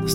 Let's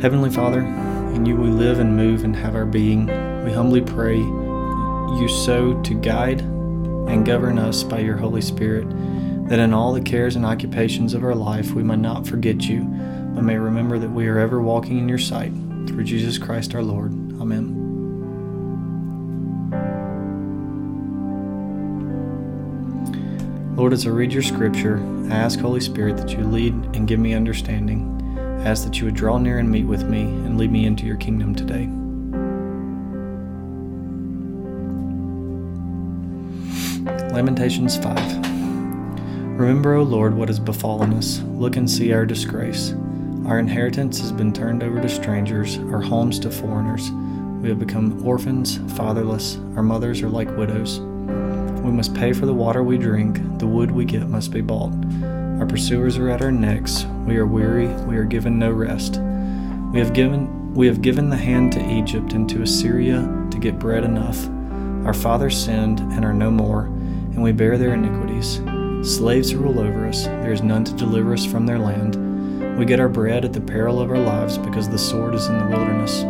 Heavenly Father, in You we live and move and have our being. We humbly pray You so to guide and govern us by Your Holy Spirit, that in all the cares and occupations of our life we may not forget You, but may remember that we are ever walking in Your sight. Through Jesus Christ our Lord. Amen. Lord, as I read Your Scripture, I ask, Holy Spirit, that You lead and give me understanding. I ask that You would draw near and meet with me and lead me into Your kingdom today. Lamentations 5. Remember, O Lord, what has befallen us. Look and see our disgrace. Our inheritance has been turned over to strangers, our homes to foreigners. We have become orphans, fatherless. Our mothers are like widows. We must pay for the water we drink. The wood we get must be bought. Our pursuers are at our necks. We are weary. We are given no rest. We have given the hand to Egypt and to Assyria to get bread enough. Our fathers sinned and are no more, and we bear their iniquities. Slaves rule over us. There is none to deliver us from their land. We get our bread at the peril of our lives, because the sword is in the wilderness.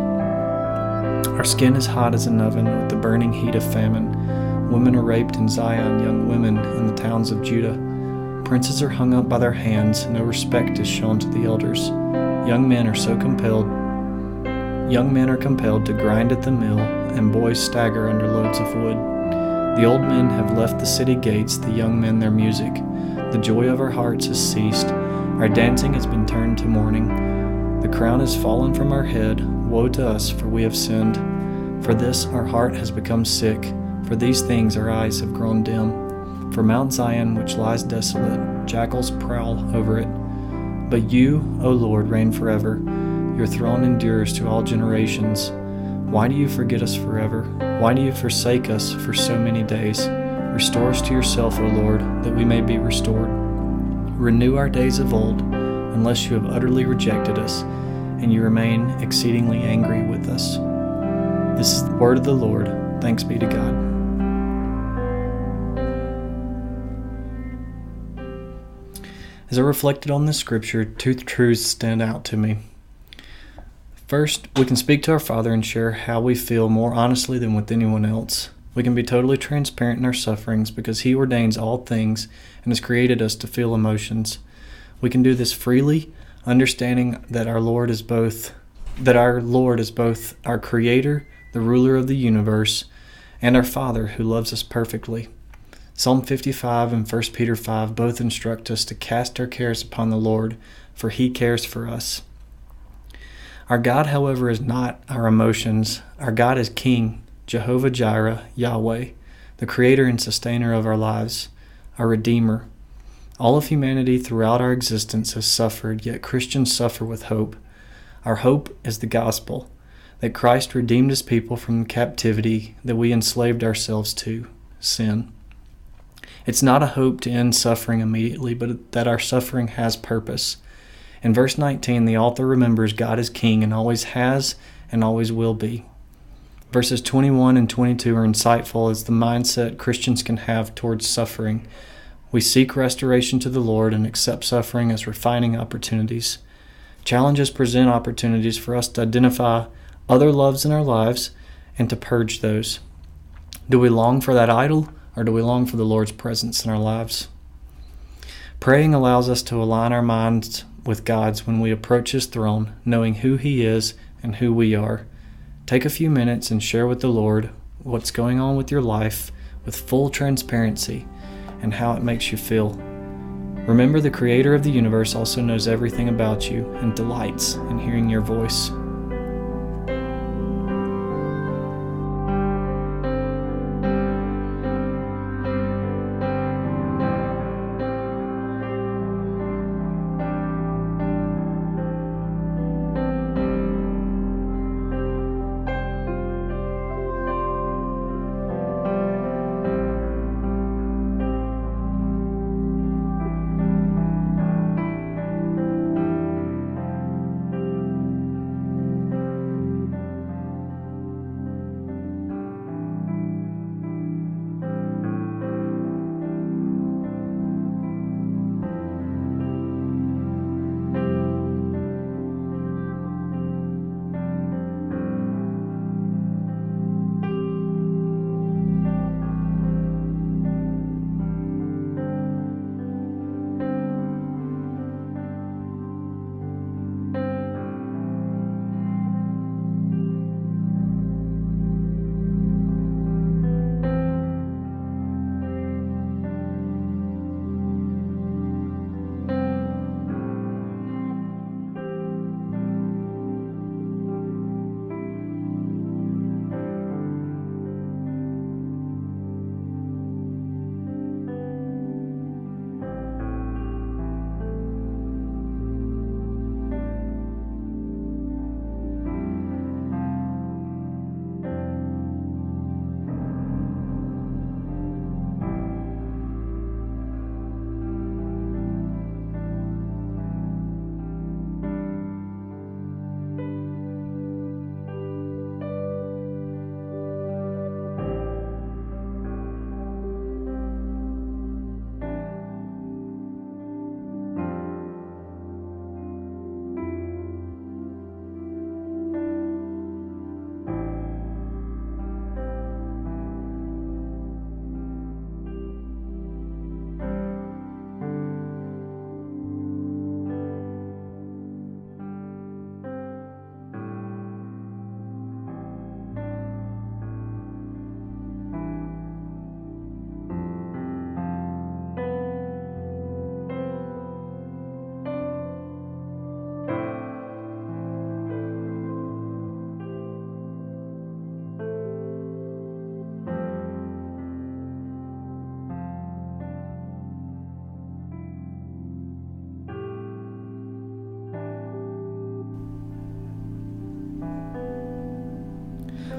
Our skin is hot as an oven with the burning heat of famine. Women are raped in Zion, young women in the towns of Judah. Princes are hung up by their hands, no respect is shown to the elders. Young men are compelled to grind at the mill, and boys stagger under loads of wood. The old men have left the city gates, the young men their music. The joy of our hearts has ceased, our dancing has been turned to mourning. The crown has fallen from our head, woe to us, for we have sinned. For this our heart has become sick, for these things our eyes have grown dim. For Mount Zion, which lies desolate, jackals prowl over it. But You, O Lord, reign forever. Your throne endures to all generations. Why do You forget us forever? Why do You forsake us for so many days? Restore us to Yourself, O Lord, that we may be restored. Renew our days of old, unless You have utterly rejected us, and You remain exceedingly angry with us. This is the word of the Lord. Thanks be to God. As I reflected on this scripture, two truths stand out to me. First, we can speak to our Father and share how we feel more honestly than with anyone else. We can be totally transparent in our sufferings, because He ordains all things and has created us to feel emotions. We can do this freely, understanding that our Lord is both our Creator, the ruler of the universe, and our Father who loves us perfectly. Psalm 55 and 1 Peter 5 both instruct us to cast our cares upon the Lord, for He cares for us. Our God, however, is not our emotions. Our God is King, Jehovah-Jireh, Yahweh, the Creator and Sustainer of our lives, our Redeemer. All of humanity throughout our existence has suffered, yet Christians suffer with hope. Our hope is the gospel, that Christ redeemed his people from the captivity that we enslaved ourselves to, sin. It's not a hope to end suffering immediately, but that our suffering has purpose. In verse 19, the author remembers God is king and always has and always will be. Verses 21 and 22 are insightful as the mindset Christians can have towards suffering. We seek restoration to the Lord and accept suffering as refining opportunities. Challenges present opportunities for us to identify other loves in our lives and to purge those. Do we long for that idol, or do we long for the Lord's presence in our lives? Praying allows us to align our minds with God's when we approach His throne, knowing who He is and who we are. Take a few minutes and share with the Lord what's going on with your life with full transparency and how it makes you feel. Remember, the Creator of the universe also knows everything about you and delights in hearing your voice.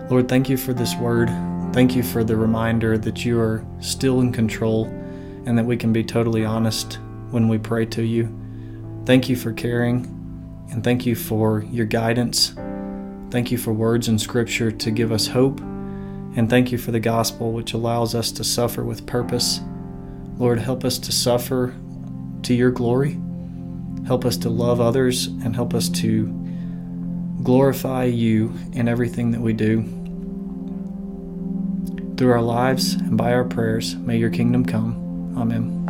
Lord, thank you for this word. Thank you for the reminder that you are still in control and that we can be totally honest when we pray to you. Thank you for caring, and thank you for your guidance. Thank you for words in Scripture to give us hope, and thank you for the gospel, which allows us to suffer with purpose. Lord, help us to suffer to your glory. Help us to love others, and help us to glorify you in everything that we do. Through our lives and by our prayers, may your kingdom come. Amen.